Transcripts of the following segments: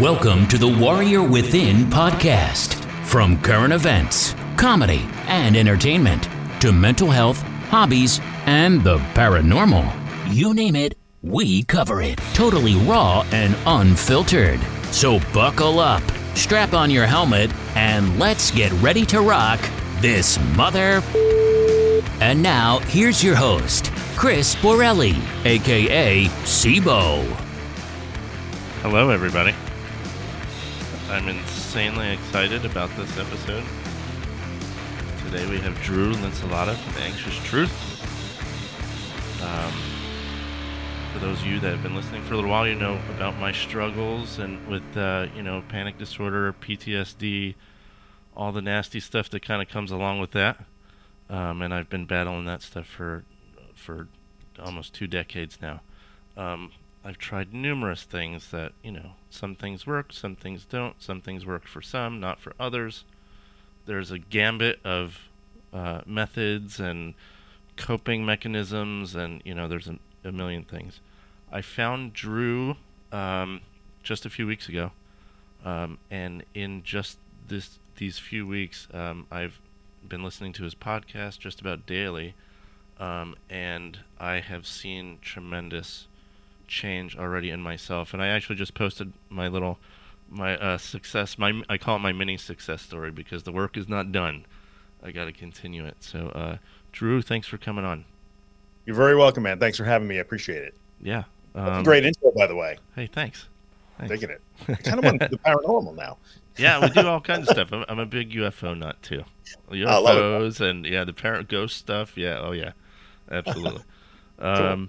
Welcome to the Warrior Within podcast. From current events, comedy, and entertainment, to mental health, hobbies, and the paranormal. You name it, we cover it. Totally raw and unfiltered. So buckle up, strap on your helmet, and let's get ready to rock this mother... And now, here's your host, Chris Borelli, a.k.a. SIBO. Hello, everybody. I'm insanely excited about this episode. Today we have Drew Linsalata from The Anxious Truth. For those of you that have been listening for a little while, you know about my struggles and with panic disorder, PTSD, all the nasty stuff that kind of comes along with that. And I've been battling that stuff for almost 2 decades now. I've tried numerous things that, some things work, some things don't, some things work for some, not for others. There's a gambit of methods and coping mechanisms and, there's a million things. I found Drew just a few weeks ago, and in just these few weeks, I've been listening to his podcast just about daily, and I have seen tremendous change already in myself. And I actually just posted my success, I call it my mini success story, because the work is not done. I got to continue it. So Drew, thanks for coming on. You're very welcome, man. Thanks for having me. I appreciate it. Yeah. That's a great intro, by the way. Hey, thanks. Digging it. I kind of want the paranormal now. Yeah, we do all kinds of stuff. I'm a big UFO nut too. UFOs and the ghost stuff. Yeah. Oh yeah, absolutely. Cool.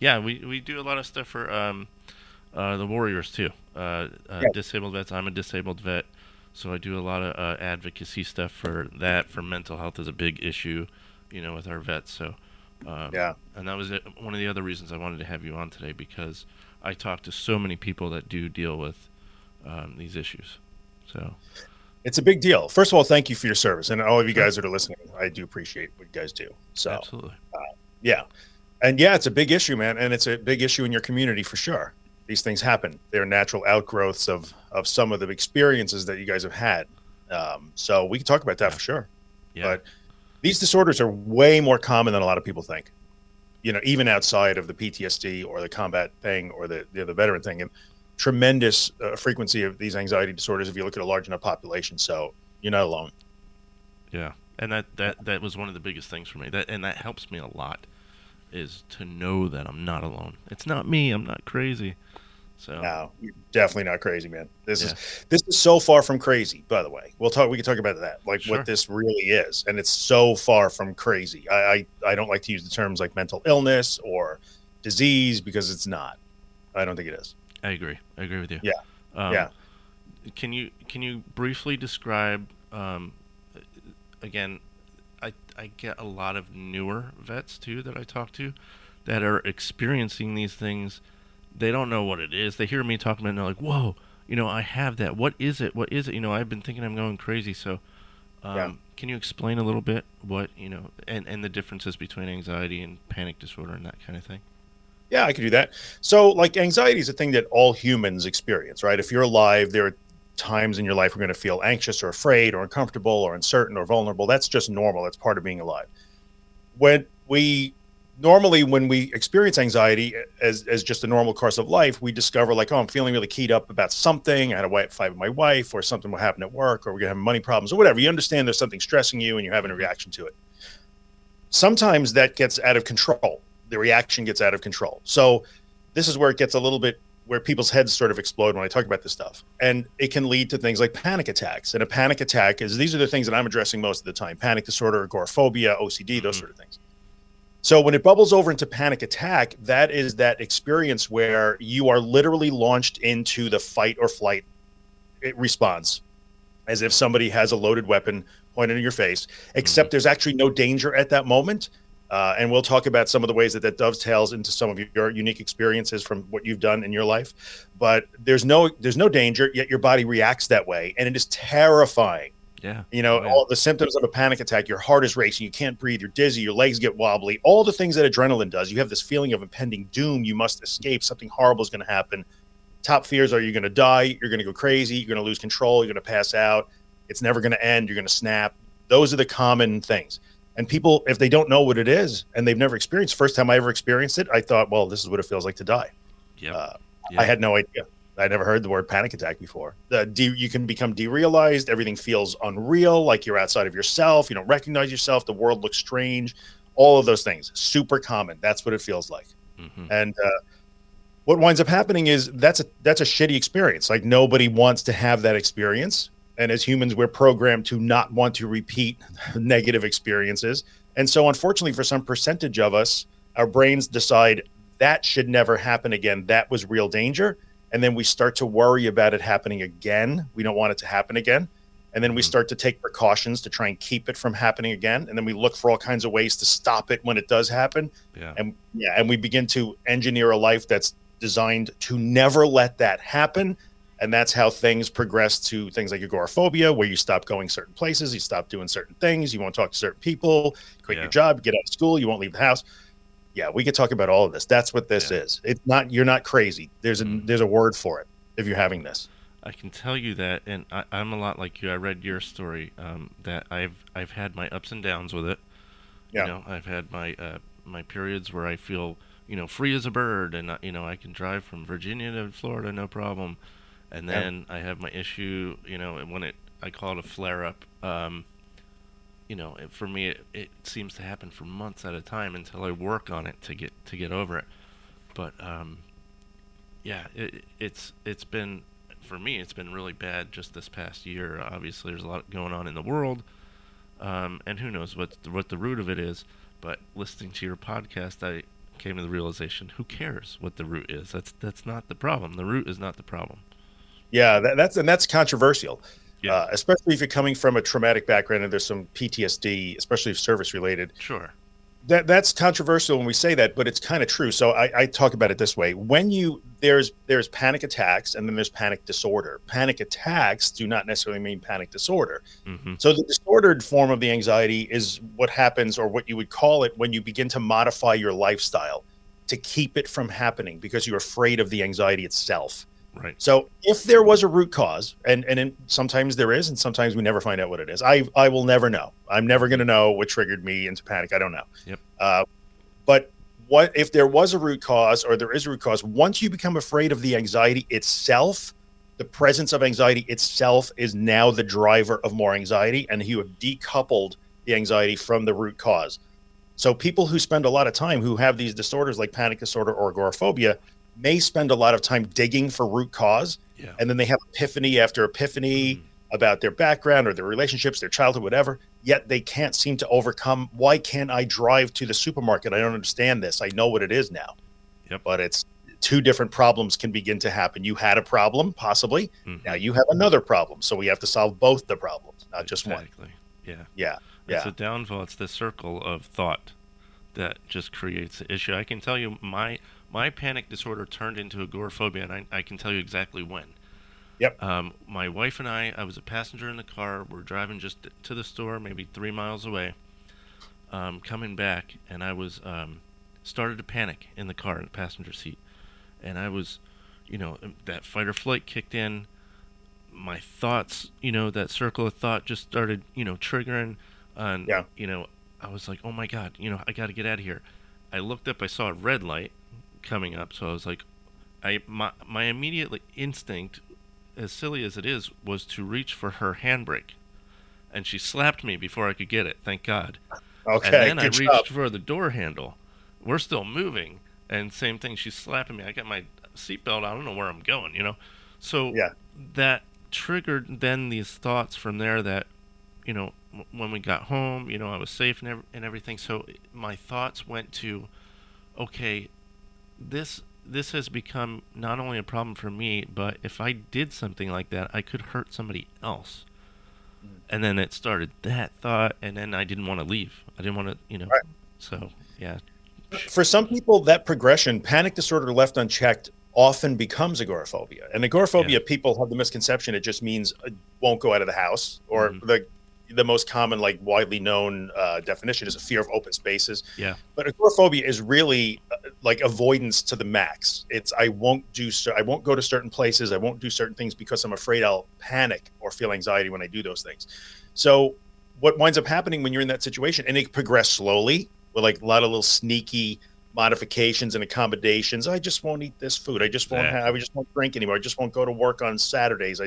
Yeah, we do a lot of stuff for the Warriors, too. Disabled vets. I'm a disabled vet, so I do a lot of advocacy stuff for that, for mental health is a big issue, with our vets. So, and that was one of the other reasons I wanted to have you on today, because I talk to so many people that do deal with these issues. So it's a big deal. First of all, thank you for your service. And all of you guys that are listening, I do appreciate what you guys do. So, absolutely. Yeah. And yeah, it's a big issue, man. And it's a big issue in your community for sure. These things happen. They're natural outgrowths of some of the experiences that you guys have had. So we can talk about that for sure. Yeah. But these disorders are way more common than a lot of people think, even outside of the PTSD or the combat thing or the veteran thing, and tremendous frequency of these anxiety disorders if you look at a large enough population. So you're not alone. Yeah. And that was one of the biggest things for me. That helps me a lot, is to know that I'm not alone. It's not me. I'm not crazy. So no, you're definitely not crazy, man. This is so far from crazy, by the way. We can talk about that, sure. What this really is. And it's so far from crazy. I don't like to use the terms like mental illness or disease, because it's not. I don't think it is. I agree with you. Yeah. Can you briefly describe, again, I get a lot of newer vets, too, that I talk to that are experiencing these things. They don't know what it is. They hear me talking about it, and they're like, whoa, I have that. What is it? I've been thinking I'm going crazy. So Can you explain a little bit what, and the differences between anxiety and panic disorder and that kind of thing? Yeah, I could do that. So, anxiety is a thing that all humans experience, right? If you're alive, there are times in your life we're going to feel anxious or afraid or uncomfortable or uncertain or vulnerable. That's just normal. That's part of being alive. When we experience anxiety as just a normal course of life, we discover I'm feeling really keyed up about something. I had a fight with my wife, or something will happen at work, or we're going to have money problems or whatever. You understand there's something stressing you and you're having a reaction to it. Sometimes that gets out of control. The reaction gets out of control. So this is where it gets a little bit where people's heads sort of explode when I talk about this stuff. And it can lead to things like panic attacks. And a panic attack these are the things that I'm addressing most of the time: panic disorder, agoraphobia, OCD, those sort of things. So when it bubbles over into panic attack, that is that experience where you are literally launched into the fight or flight response, as if somebody has a loaded weapon pointed in your face, except there's actually no danger at that moment. And we'll talk about some of the ways that dovetails into some of your unique experiences from what you've done in your life. But there's no danger, yet your body reacts that way, and it is terrifying. Yeah. All the symptoms of a panic attack: your heart is racing, you can't breathe, you're dizzy, your legs get wobbly, all the things that adrenaline does. You have this feeling of impending doom, you must escape, something horrible is going to happen. top fears are you're going to die, you're going to go crazy, you're going to lose control, you're going to pass out, it's never going to end, you're going to snap. Those are the common things. And people, if they don't know what it is and they've never experienced, first time I ever experienced it, I thought, well, this is what it feels like to die. Yeah. I had no idea. I never heard the word panic attack before. You can become derealized. Everything feels unreal, like you're outside of yourself. You don't recognize yourself. The world looks strange. All of those things, super common. That's what it feels like. Mm-hmm. And what winds up happening is that's a shitty experience. Like nobody wants to have that experience. And as humans, we're programmed to not want to repeat negative experiences. And so unfortunately, for some percentage of us, our brains decide that should never happen again. That was real danger. And then we start to worry about it happening again. We don't want it to happen again. And then we start to take precautions to try and keep it from happening again. And then we look for all kinds of ways to stop it when it does happen. Yeah. And we begin to engineer a life that's designed to never let that happen. And that's how things progress to things like agoraphobia, where you stop going certain places, you stop doing certain things, you won't talk to certain people, quit your job, get out of school, you won't leave the house. Yeah, we could talk about all of this. That's what this is. It's not, you're not crazy. There's a word for it if you're having this. I can tell you that, and I'm a lot like you. I read your story, that I've had my ups and downs with it. Yeah. You know, I've had my my periods where I feel, you know, free as a bird, and you know, I can drive from Virginia to Florida no problem. And then I have my issue, you know, and when I call it a flare up. You know, for me, it seems to happen for months at a time until I work on it to get over it. But it's been, for me, it's been really bad just this past year. Obviously, there's a lot going on in the world, and who knows what the root of it is. But listening to your podcast, I came to the realization: who cares what the root is? That's not the problem. The root is not the problem. Yeah, that's controversial. Especially if you're coming from a traumatic background and there's some PTSD, especially if service related. Sure. That's controversial when we say that, but it's kind of true. So I talk about it this way. When there's panic attacks and then there's panic disorder. Panic attacks do not necessarily mean panic disorder. Mm-hmm. So the disordered form of the anxiety is what happens, or what you would call it, when you begin to modify your lifestyle to keep it from happening because you're afraid of the anxiety itself. Right. So if there was a root cause, and sometimes there is, and sometimes we never find out what it is. I will never know. I'm never going to know what triggered me into panic. I don't know. Yep. But what if there was a root cause, or there is a root cause? Once you become afraid of the anxiety itself, the presence of anxiety itself is now the driver of more anxiety, and you have decoupled the anxiety from the root cause. So people who spend a lot of time, who have these disorders like panic disorder or agoraphobia, may spend a lot of time digging for root cause, and then they have epiphany after epiphany about their background or their relationships, their childhood, whatever, yet they can't seem to overcome, why can't I drive to the supermarket? I don't understand this. I know what it is now. Yep. But it's two different problems can begin to happen. You had a problem, possibly. Mm-hmm. Now you have another problem. So we have to solve both the problems, not just one. Yeah. It's a downfall. It's the circle of thought that just creates the issue. I can tell you my panic disorder turned into agoraphobia, and I can tell you exactly when. Yep. My wife and I was a passenger in the car. We're driving just to the store, maybe 3 miles away, coming back, and I was started to panic in the car in the passenger seat. And I was, you know, that fight or flight kicked in. My thoughts, you know, that circle of thought just started, you know, triggering. And, you know, I was like, oh, my God, you know, I got to get out of here. I looked up. I saw a red light coming up, so I was like, my immediate instinct, as silly as it is, was to reach for her handbrake, and she slapped me before I could get it. Thank God. Okay. And then I reached for the door handle. We're still moving, and same thing. She's slapping me. I got my seatbelt. I don't know where I'm going. You know, so that triggered then these thoughts from there. That, you know, when we got home, you know, I was safe and everything. So my thoughts went to, okay, This has become not only a problem for me, but if I did something like that, I could hurt somebody else. And then it started that thought, and then I didn't want to leave. I didn't want to, you know. Right. So, yeah. For some people, that progression, panic disorder left unchecked, often becomes agoraphobia. And agoraphobia, people have the misconception it just means won't go out of the house, or the most common, like widely known definition is a fear of open spaces. Yeah. But agoraphobia is really like avoidance to the max. It's I won't go to certain places. I won't do certain things because I'm afraid I'll panic or feel anxiety when I do those things. So what winds up happening when you're in that situation, and it progresses slowly with like a lot of little sneaky modifications and accommodations. I just won't eat this food. I just won't I just won't drink anymore. I just won't go to work on Saturdays.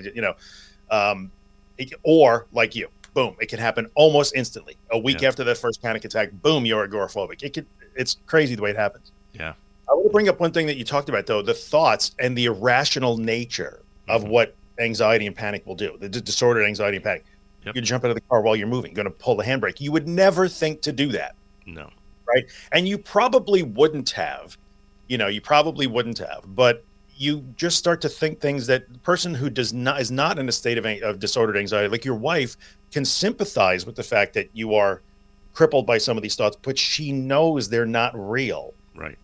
Or like you, boom, it can happen almost instantly. A week after that first panic attack, boom, you're agoraphobic. It's crazy the way it happens. Yeah. I want to bring up one thing that you talked about though, the thoughts and the irrational nature of what anxiety and panic will do. The disordered anxiety and panic. Yep. You jump out of the car while you're moving, going to pull the handbrake. You would never think to do that. No. Right. And you probably wouldn't have, but you just start to think things that the person who is not in a state of disordered anxiety, like your wife, can sympathize with the fact that you are crippled by some of these thoughts, but she knows they're not real. Right.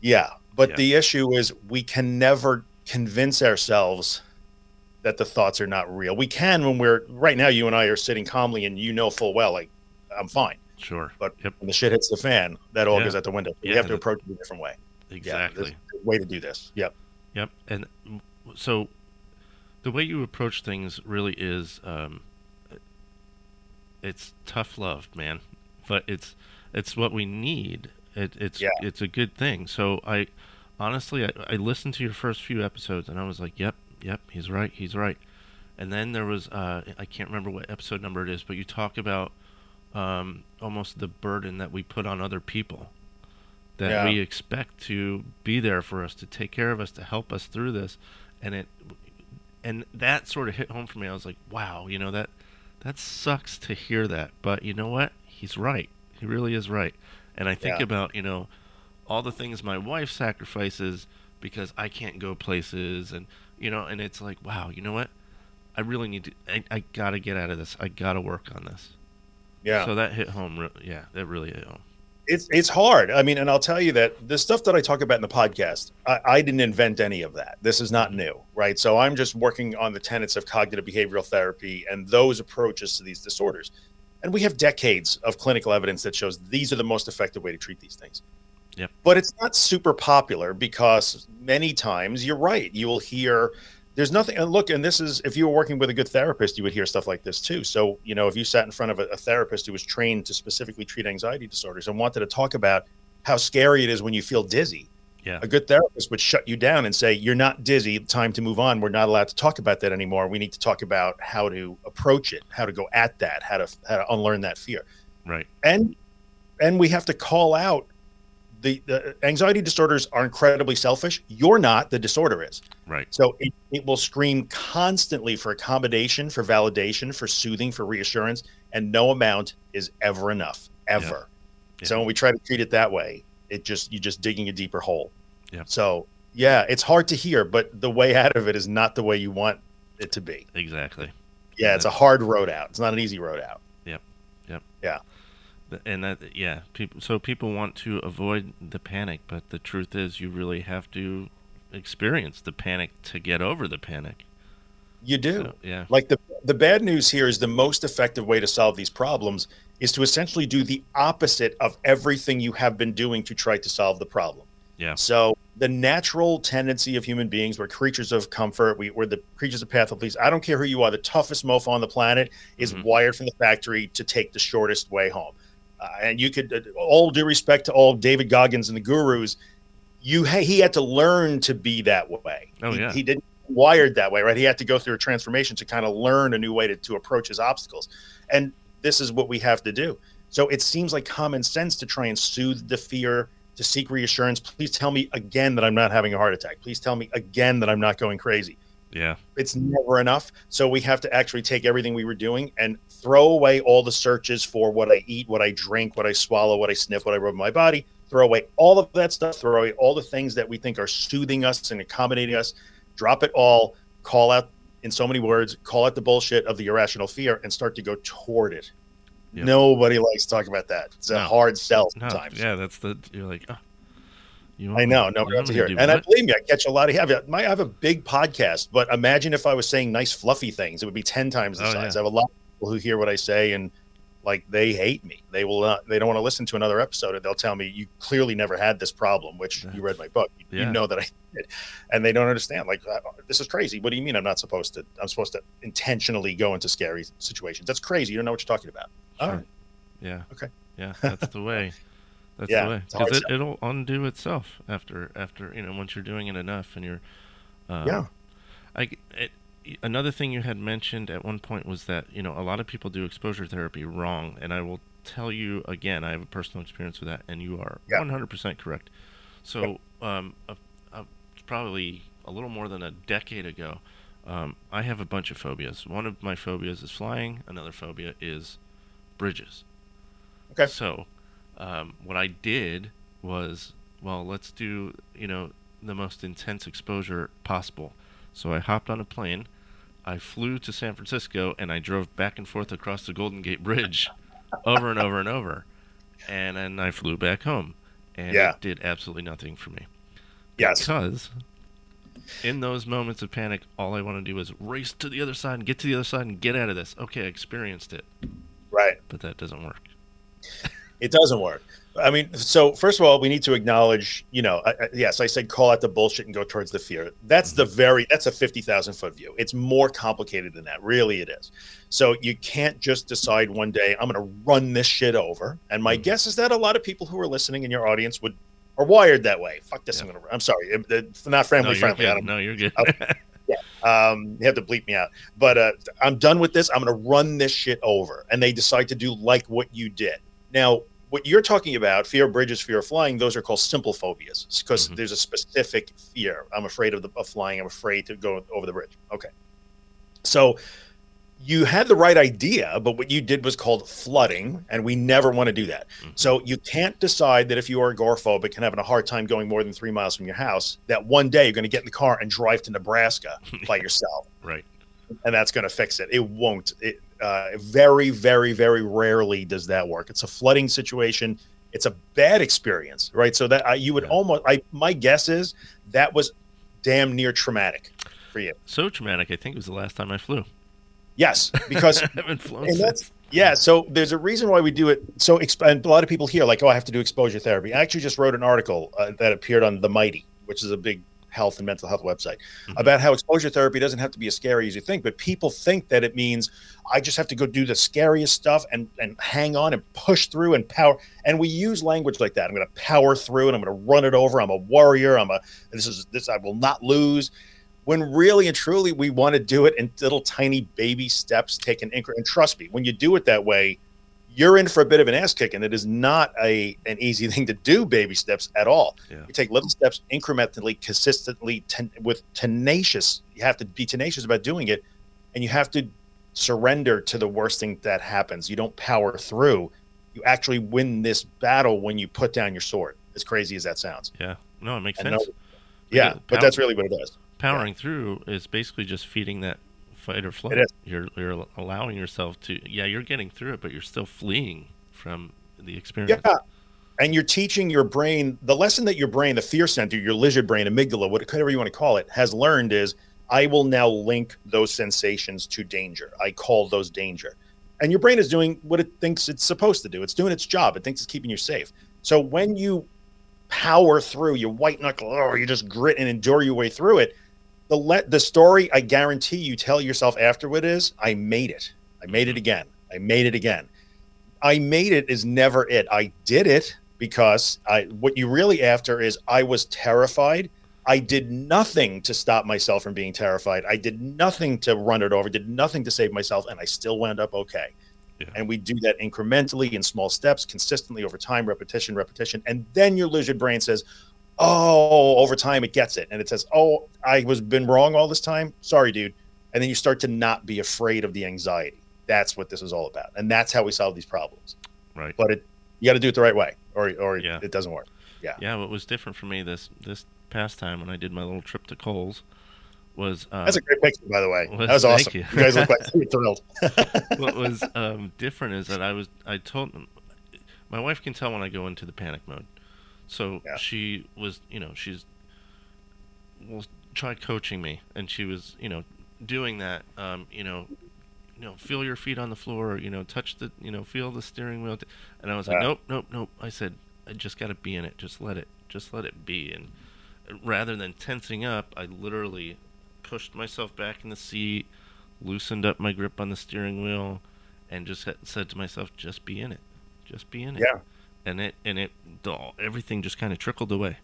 Yeah. But the issue is we can never convince ourselves that the thoughts are not real. We can when right now, you and I are sitting calmly and full well, like, I'm fine. Sure. But when the shit hits the fan, that all goes out the window. You have to approach it a different way. Exactly. Yeah, there's a way to do this. Yep. Yep. And so the way you approach things really is, it's tough love, man, but it's what we need. It's a good thing. So I honestly listened to your first few episodes and I was like, yep, he's right. And then there was, I can't remember what episode number it is, but you talk about, almost the burden that we put on other people that we expect to be there for us, to take care of us, to help us through this. And that sort of hit home for me. I was like, wow, that sucks to hear that, but you know what? He's right. He really is right. And I think about, all the things my wife sacrifices because I can't go places and it's like, wow, you know what? I really need to, I gotta get out of this. I gotta work on this. Yeah. So that hit home. Yeah, that really hit home. It's hard. I mean, and I'll tell you that the stuff that I talk about in the podcast, I didn't invent any of that. This is not new, right? So I'm just working on the tenets of cognitive behavioral therapy and those approaches to these disorders. And we have decades of clinical evidence that shows these are the most effective way to treat these things. Yep. But it's not super popular because many times you're right. You will hear there's nothing. And look, and this is, if you were working with a good therapist, you would hear stuff like this too. So, if you sat in front of a therapist who was trained to specifically treat anxiety disorders and wanted to talk about how scary it is when you feel dizzy, a good therapist would shut you down and say, you're not dizzy, time to move on. We're not allowed to talk about that anymore. We need to talk about how to approach it, how to go at that, how to unlearn that fear. Right. And we have to call out the anxiety disorders are incredibly selfish. You're not, the disorder is. Right. So it will scream constantly for accommodation, for validation, for soothing, for reassurance, and no amount is ever enough, ever. Yeah. So when we try to treat it that way, you're just digging a deeper hole. Yeah. So it's hard to hear, but the way out of it is not the way you want it to be. Exactly. Yeah. It's a hard road out. It's not an easy road out. Yep. Yep. Yeah. And that, people want to avoid the panic, but the truth is you really have to experience the panic to get over the panic. You do. So, like the bad news here is the most effective way to solve these problems is to essentially do the opposite of everything you have been doing to try to solve the problem. Yeah. So the natural tendency of human beings, we're creatures of comfort. We're the creatures of path of least. I don't care who you are. The toughest mofo on the planet is wired from the factory to take the shortest way home. And you could, all due respect to all David Goggins and the gurus, he had to learn to be that way. Oh, he didn't wired that way, right? He had to go through a transformation to kind of learn a new way to approach his obstacles. And this is what we have to do. So it seems like common sense to try and soothe the fear, to seek reassurance. Please tell me again that I'm not having a heart attack. Please tell me again that I'm not going crazy. Yeah. It's never enough. So we have to actually take everything we were doing and throw away all the searches for what I eat, what I drink, what I swallow, what I sniff, what I rub in my body, throw away all of that stuff, throw away all the things that we think are soothing us and accommodating us, drop it all, call out in so many words, call out the bullshit of the irrational fear and start to go toward it. Yep. Nobody likes to talk about that. It's a hard sell sometimes. No. Yeah, you're like, oh. I know. Nobody wants to hear it. And believe me, I catch a lot of heavy. I have a big podcast, but imagine if I was saying nice, fluffy things. It would be 10 times the size. Yeah. I have a lot of people who hear what I say and Like, they hate me. They will not, they don't want to listen to another episode, and they'll tell me, you clearly never had this problem, which you read my book. You know that I did. And they don't understand. Like, this is crazy. What do you mean I'm not supposed to? I'm supposed to intentionally go into scary situations. That's crazy. You don't know what you're talking about. All right. Yeah. Okay. Yeah, that's the way. That's the way. Because it'll undo itself after, you know, once you're doing it enough and you're. Another thing you had mentioned at one point was that, you know, a lot of people do exposure therapy wrong. And I will tell you again, I have a personal experience with that, and you are 100% correct. So probably a little more than a decade ago, I have a bunch of phobias. One of my phobias is flying. Another phobia is bridges. Okay. So what I did was, well, let's do, you know, the most intense exposure possible. So I hopped on a plane, I flew to San Francisco, and I drove back and forth across the Golden Gate Bridge over and over and over. And then I flew back home, and it did absolutely nothing for me. Yes. Because in those moments of panic, all I want to do is race to the other side and get to the other side and get out of this. Okay, I experienced it. Right. But that doesn't work. It doesn't work. I mean, so first of all, we need to acknowledge, you know, yes, I said call out the bullshit and go towards the fear. That's that's a 50,000 foot view. It's more complicated than that. Really, it is. So you can't just decide one day, I'm going to run this shit over. And my guess is that a lot of people who are listening in your audience are wired that way. Fuck this. I'm sorry. It's not friendly. I don't, you're good. You have to bleep me out. But I'm done with this. I'm going to run this shit over. And they decide to do like what you did. Now, what you're talking about, fear of bridges, fear of flying, those are called simple phobias because there's a specific fear. I'm afraid of flying. I'm afraid to go over the bridge. Okay. So you had the right idea, but what you did was called flooding, and we never want to do that. Mm-hmm. So you can't decide that if you are agoraphobic and having a hard time going more than 3 miles from your house, that one day you're going to get in the car and drive to Nebraska by yourself. Right. And that's going to fix it. It won't. Very, very, very rarely does that work. It's a flooding situation. It's a bad experience, right? So that you would almost, my guess is that was damn near traumatic for you. So traumatic, I think it was the last time I flew. Yes, because I haven't flown since. So there's a reason why we do it. So and a lot of people hear like, oh, I have to do exposure therapy. I actually just wrote an article that appeared on The Mighty, which is a big health and mental health website about how exposure therapy doesn't have to be as scary as you think, but people think that it means I just have to go do the scariest stuff and hang on and push through and power. And we use language like that. I'm going to power through and I'm going to run it over. I'm a warrior. I will not lose. When really and truly we want to do it in little tiny baby steps, take an increment. And trust me, when you do it that way, you're in for a bit of an ass kick, and it is not an easy thing to do, baby steps at all. Yeah. You take little steps incrementally, consistently, you have to be tenacious about doing it, and you have to surrender to the worst thing that happens. You don't power through. You actually win this battle when you put down your sword, as crazy as that sounds. Yeah. No, it makes sense. But that's really what it is. Powering through is basically just feeding that fight or flight. You're allowing yourself to you're getting through it, but you're still fleeing from the experience. And you're teaching your brain the lesson that your brain, the fear center, your lizard brain, amygdala, whatever you want to call it, has learned is I will now link those sensations to danger. I call those danger. And your brain is doing what it thinks it's supposed to do. It's doing its job. It thinks it's keeping you safe. So when you power through, you white knuckle, or you just grit and endure your way through it, the story I guarantee you tell yourself afterward is, I made it. I made it again. I made it again. I made it is never it. I did it because what you're really after is I was terrified. I did nothing to stop myself from being terrified. I did nothing to run it over, did nothing to save myself, and I still wound up okay. Yeah. And we do that incrementally in small steps, consistently over time, repetition. And then your lizard brain says, oh, over time it gets it. And it says, oh, I was been wrong all this time. Sorry, dude. And then you start to not be afraid of the anxiety. That's what this is all about. And that's how we solve these problems. Right. But you got to do it the right way or it doesn't work. Yeah. Yeah. What was different for me this past time when I did my little trip to Kohl's was. That's a great picture, by the way. That was awesome. You guys look like you were thrilled. What was different is that I told them, my wife can tell when I go into the panic mode. So she was, you know, she tried coaching me, and she was, you know, doing that, feel your feet on the floor, touch the, feel the steering wheel. And I was like, nope. I said, I just got to be in it. Just let it be. And rather than tensing up, I literally pushed myself back in the seat, loosened up my grip on the steering wheel, and just said to myself, just be in it. Yeah. And everything just kind of trickled away.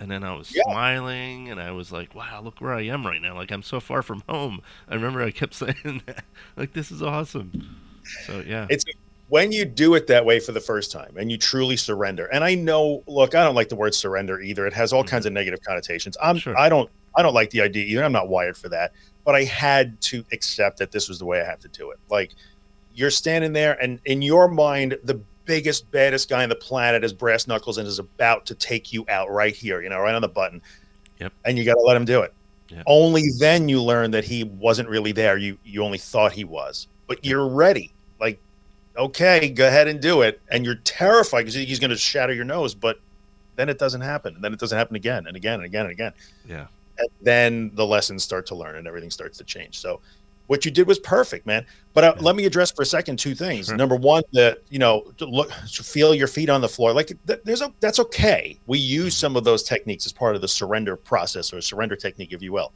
And then I was smiling, and I was like, wow, look where I am right now. Like, I'm so far from home. I remember I kept saying that. Like, this is awesome. So, yeah. It's when you do it that way for the first time and you truly surrender. And I know, look, I don't like the word surrender either. It has all kinds of negative connotations. I don't like the idea either. I'm not wired for that. But I had to accept that this was the way I have to do it. Like, you're standing there, and in your mind, the biggest, baddest guy on the planet is brass knuckles and is about to take you out right here, right on the button. Yep. And you got to let him do it. Yep. Only then you learn that he wasn't really there. You only thought he was, but you're ready. Like, okay, go ahead and do it. And you're terrified because he's going to shatter your nose, but then it doesn't happen. And then it doesn't happen again and again and again and again. Yeah. And then the lessons start to learn and everything starts to change. So what you did was perfect, man. But let me address for a second two things. Sure. Number one, that feel your feet on the floor. Like that's okay. We use some of those techniques as part of the surrender process, or surrender technique, if you will.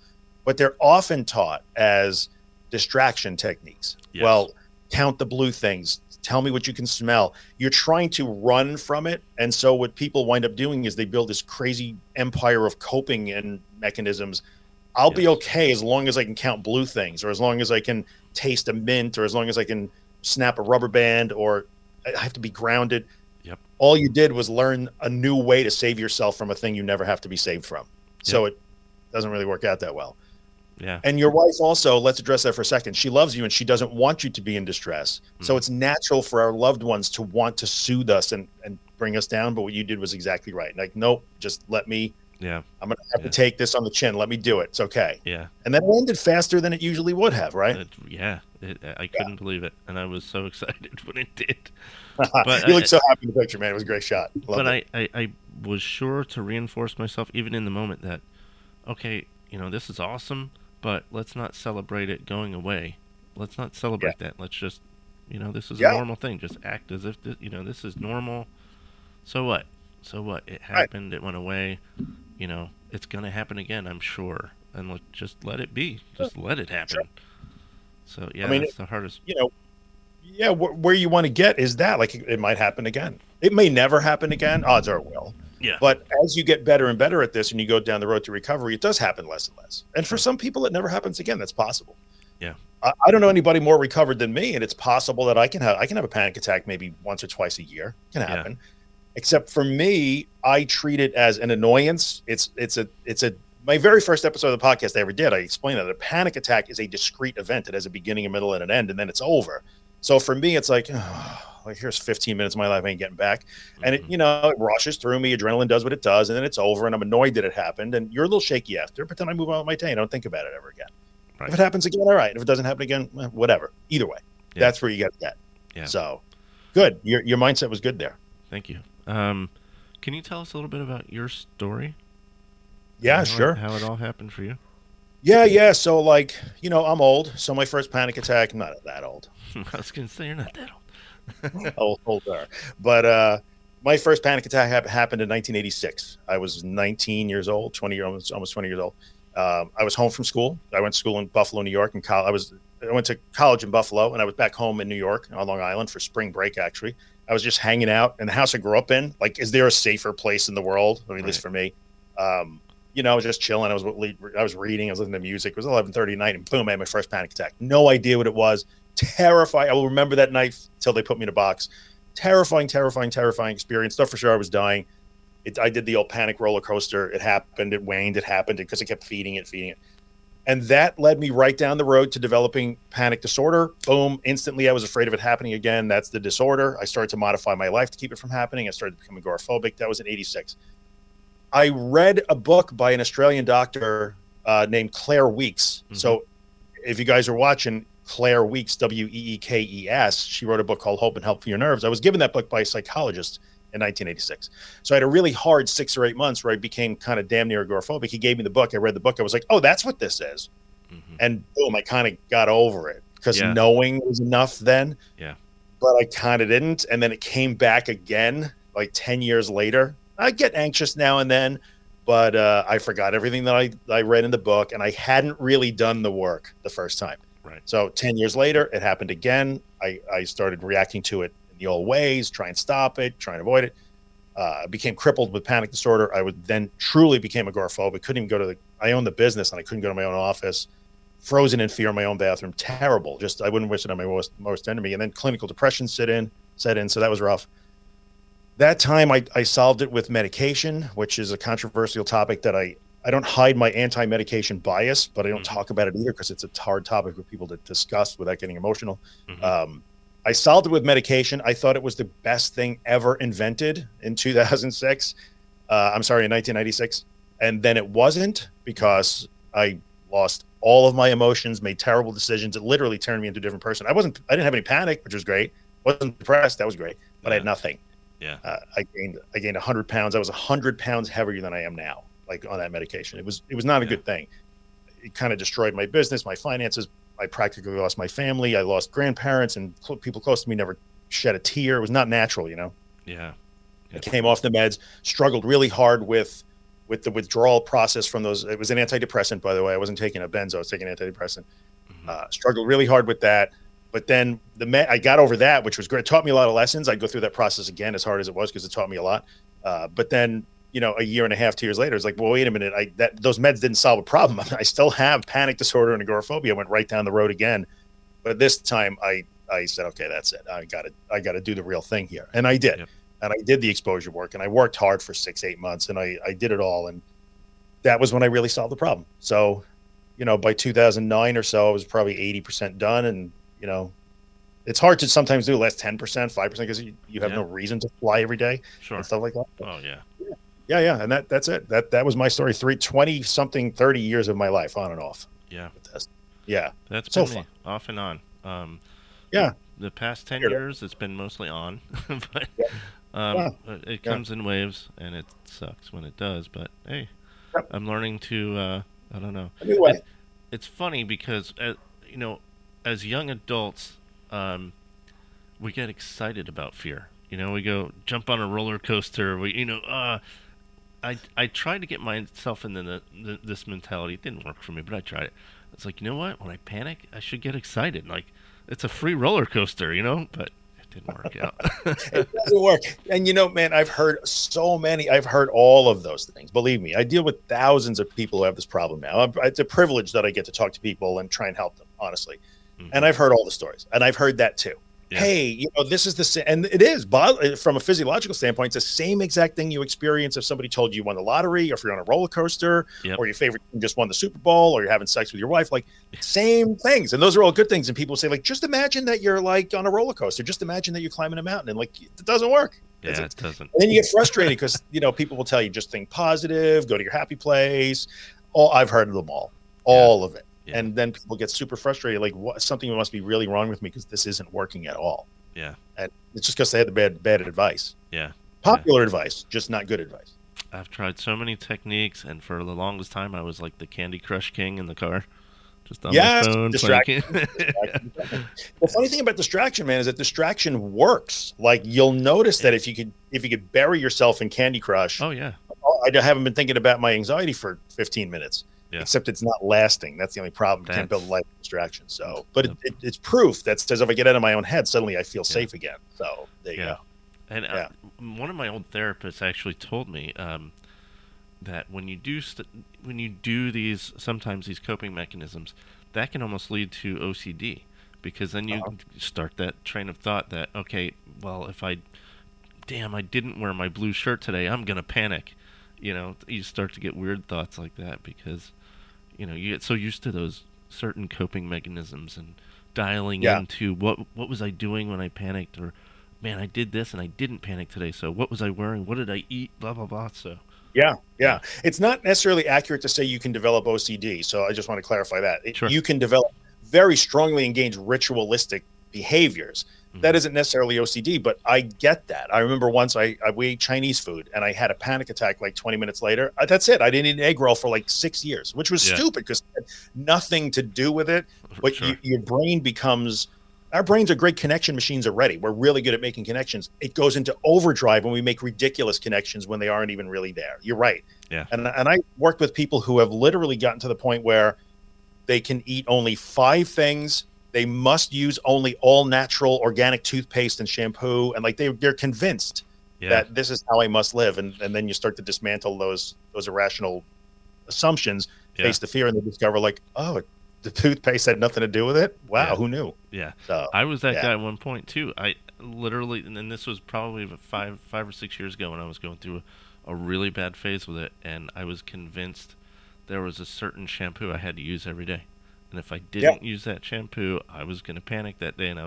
But they're often taught as distraction techniques. Yes. Well, count the blue things. Tell me what you can smell. You're trying to run from it, and so what people wind up doing is they build this crazy empire of coping and mechanisms. I'll be okay as long as I can count blue things, or as long as I can taste a mint, or as long as I can snap a rubber band, or I have to be grounded. Yep. All you did was learn a new way to save yourself from a thing you never have to be saved from. Yep. So it doesn't really work out that well. Yeah. And your wife also, let's address that for a second. She loves you and she doesn't want you to be in distress. Mm. So it's natural for our loved ones to want to soothe us and bring us down. But what you did was exactly right. Like, nope, just let me. Yeah, I'm going to have to take this on the chin. Let me do it. It's okay. Yeah. And that ended faster than it usually would have, right? I couldn't believe it. And I was so excited when it did. But you look so happy in the picture, man. It was a great shot. Loved it. I was sure to reinforce myself, even in the moment, that, okay, this is awesome, but let's not celebrate it going away. Let's not celebrate that. Let's just, this is a normal thing. Just act as if, this is normal. So what? It happened. Right. It went away. It's going to happen again, I'm sure. And just let it be. Just let it happen. Sure. So, yeah, that's the hardest. Where you want to get is that. Like, it might happen again. It may never happen again. Odds are it will. Yeah. But as you get better and better at this and you go down the road to recovery, it does happen less and less. And for some people, it never happens again. That's possible. Yeah. I don't know anybody more recovered than me, and it's possible that I can have a panic attack maybe once or twice a year. It can happen. Yeah. Except for me, I treat it as an annoyance. It's my very first episode of the podcast I ever did, I explained that a panic attack is a discrete event. It has a beginning, a middle, and an end, and then it's over. So for me, it's like, here's 15 minutes of my life I ain't getting back. And it rushes through me. Adrenaline does what it does, and then it's over, and I'm annoyed that it happened. And you're a little shaky after, but then I move on with my day and I don't think about it ever again. Right. If it happens again, all right. If it doesn't happen again, whatever. Either way, that's where you got to get. Yeah. So good. Your mindset was good there. Thank you. Can you tell us a little bit about your story? Yeah, sure. How it all happened for you? Yeah. So, I'm old. So my first panic attack, I'm not that old. I was going to say, you're not that old. Older. But my first panic attack happened in 1986. I was 19 years old, almost 20 years old. I was home from school. I went to school in Buffalo, New York, and I went to college in Buffalo, and I was back home in New York on Long Island for spring break, actually. I was just hanging out in the house I grew up in. Like, is there a safer place in the world? I mean, at least for me, I was just chilling. I was reading. I was listening to music. It was 11:30 at night, and boom, I had my first panic attack. No idea what it was. Terrifying. I will remember that night till they put me in a box. Terrifying experience. Thought for sure I was dying. I did the old panic roller coaster. It happened. It waned. It happened because I kept feeding it. And that led me right down the road to developing panic disorder. Boom. Instantly, I was afraid of it happening again. That's the disorder. I started to modify my life to keep it from happening. I started to become agoraphobic. That was in 86. I read a book by an Australian doctor named Claire Weeks. Mm-hmm. So if you guys are watching, Claire Weeks, W-E-E-K-E-S, she wrote a book called Hope and Help for Your Nerves. I was given that book by a psychologist in 1986. So I had a really hard 6 or 8 months where I became kind of damn near agoraphobic. He gave me the book. I read the book. I was like, oh, that's what this is. Mm-hmm. And boom, I kind of got over it. because knowing was enough then. Yeah. But I kind of didn't. And then it came back again, like 10 years later. I get anxious now and then, but I forgot everything that I read in the book, and I hadn't really done the work the first time. Right. So 10 years later, it happened again. I started reacting to it in the old ways, try and stop it, try and avoid it. I became crippled with panic disorder. I would then truly became agoraphobic. Couldn't even go to I owned the business and I couldn't go to my own office. Frozen in fear in my own bathroom. Terrible. Just, I wouldn't wish it on my most enemy. And then clinical depression set in. So that was rough. That time I solved it with medication, which is a controversial topic that I don't hide my anti-medication bias, but I don't talk about it either because it's a hard topic for people to discuss without getting emotional. Mm-hmm. I solved it with medication. I thought it was the best thing ever invented in 1996. And then it wasn't, because I lost all of my emotions, made terrible decisions. It literally turned me into a different person. I didn't have any panic, which was great. Wasn't depressed. That was great. But I had nothing. Yeah. I gained 100 pounds. I was 100 pounds heavier than I am now, like on that medication. It was not a good thing. It kind of destroyed my business, my finances. I practically lost my family. I lost grandparents, and people close to me never shed a tear. It was not natural, you know? Yeah. I came off the meds, struggled really hard with the withdrawal process from those. It was an antidepressant, by the way. I wasn't taking a benzo. I was taking an antidepressant. Mm-hmm. Struggled really hard with that. But then I got over that, which was great. It taught me a lot of lessons. I'd go through that process again, as hard as it was, because it taught me a lot. But then, you know, a year and a half, 2 years later, it's like, well, wait a minute. Those meds didn't solve a problem. I still have panic disorder and agoraphobia. I went right down the road again. But this time I said, okay, that's it. I got to do the real thing here. And I did. Yep. And I did the exposure work, and I worked hard for 6-8 months, and I did it all. And that was when I really solved the problem. So, you know, by 2009 or so, I was probably 80% done. And, you know, it's hard to sometimes do the last 10%, 5%, because you have no reason to fly every day and stuff like that. But, and that's it. That was my story. 30 years of my life, on and off. Yeah. That's so fun. Off and on. The past 10 years, it's been mostly on. But it comes in waves, and it sucks when it does. But hey, I'm learning to, I don't know. Anyway. It's funny because, you know, as young adults, we get excited about fear. You know, we go jump on a roller coaster. We, you know, I tried to get myself into this mentality. It didn't work for me, but I tried it. It's like, you know what? When I panic, I should get excited. Like, it's a free roller coaster, you know, but it didn't work out. It doesn't work. And, you know, man, I've heard all of those things. Believe me, I deal with thousands of people who have this problem now. It's a privilege that I get to talk to people and try and help them, honestly. Mm-hmm. And I've heard all the stories, and I've heard that too. Yeah. Hey, you know, this is and it is, from a physiological standpoint, it's the same exact thing you experience if somebody told you you won the lottery, or if you're on a roller coaster, or your favorite team just won the Super Bowl, or you're having sex with your wife. Like, same things. And those are all good things. And people say, like, just imagine that you're, like, on a roller coaster. Just imagine that you're climbing a mountain. And, like, it doesn't work. Yeah, it doesn't. And then you get frustrated because, you know, people will tell you just think positive, go to your happy place. I've heard of them all. All of it. Yeah. And then people get super frustrated, like, what? Something must be really wrong with me because this isn't working at all. Yeah. And it's just because they had the bad advice. Yeah. Popular advice, just not good advice. I've tried so many techniques, and for the longest time, I was like the Candy Crush king in the car. Just on my phone. Distraction. The funny thing about distraction, man, is that distraction works. Like, you'll notice that if you could bury yourself in Candy Crush. Oh, yeah. I haven't been thinking about my anxiety for 15 minutes. Yeah. Except it's not lasting. That's the only problem. You can't build a life distraction. So, but it's proof that says if I get out of my own head, suddenly I feel safe again. So there you go. And one of my old therapists actually told me that when you do these, sometimes these coping mechanisms, that can almost lead to OCD, because then you start that train of thought that, okay, well, if I didn't wear my blue shirt today, I'm gonna panic. You know, you start to get weird thoughts like that because, you know, you get so used to those certain coping mechanisms and dialing into what was I doing when I panicked, or, man, I did this and I didn't panic today, so what was I wearing? What did I eat? Blah, blah, blah. So it's not necessarily accurate to say you can develop OCD. So I just want to clarify that. You can develop very strongly engaged ritualistic behaviors That isn't necessarily OCD, but I get that. I remember once we ate Chinese food and I had a panic attack like 20 minutes later. That's it. I didn't eat an egg roll for like 6 years, which was stupid because it had nothing to do with it. But your brain becomes... Our brains are great connection machines already. We're really good at making connections. It goes into overdrive when we make ridiculous connections when they aren't even really there. You're right. Yeah. And I worked with people who have literally gotten to the point where they can eat only 5 things. They must use only all natural organic toothpaste and shampoo. And like they're convinced that this is how I must live. And then you start to dismantle those irrational assumptions, face the fear, and they discover like, oh, the toothpaste had nothing to do with it. Wow, who knew? Yeah, so, I was that guy at one point too. I literally, and this was probably 5 or 6 years ago when I was going through a really bad phase with it, and I was convinced there was a certain shampoo I had to use every day, and if I didn't use that shampoo, I was going to panic that day, and I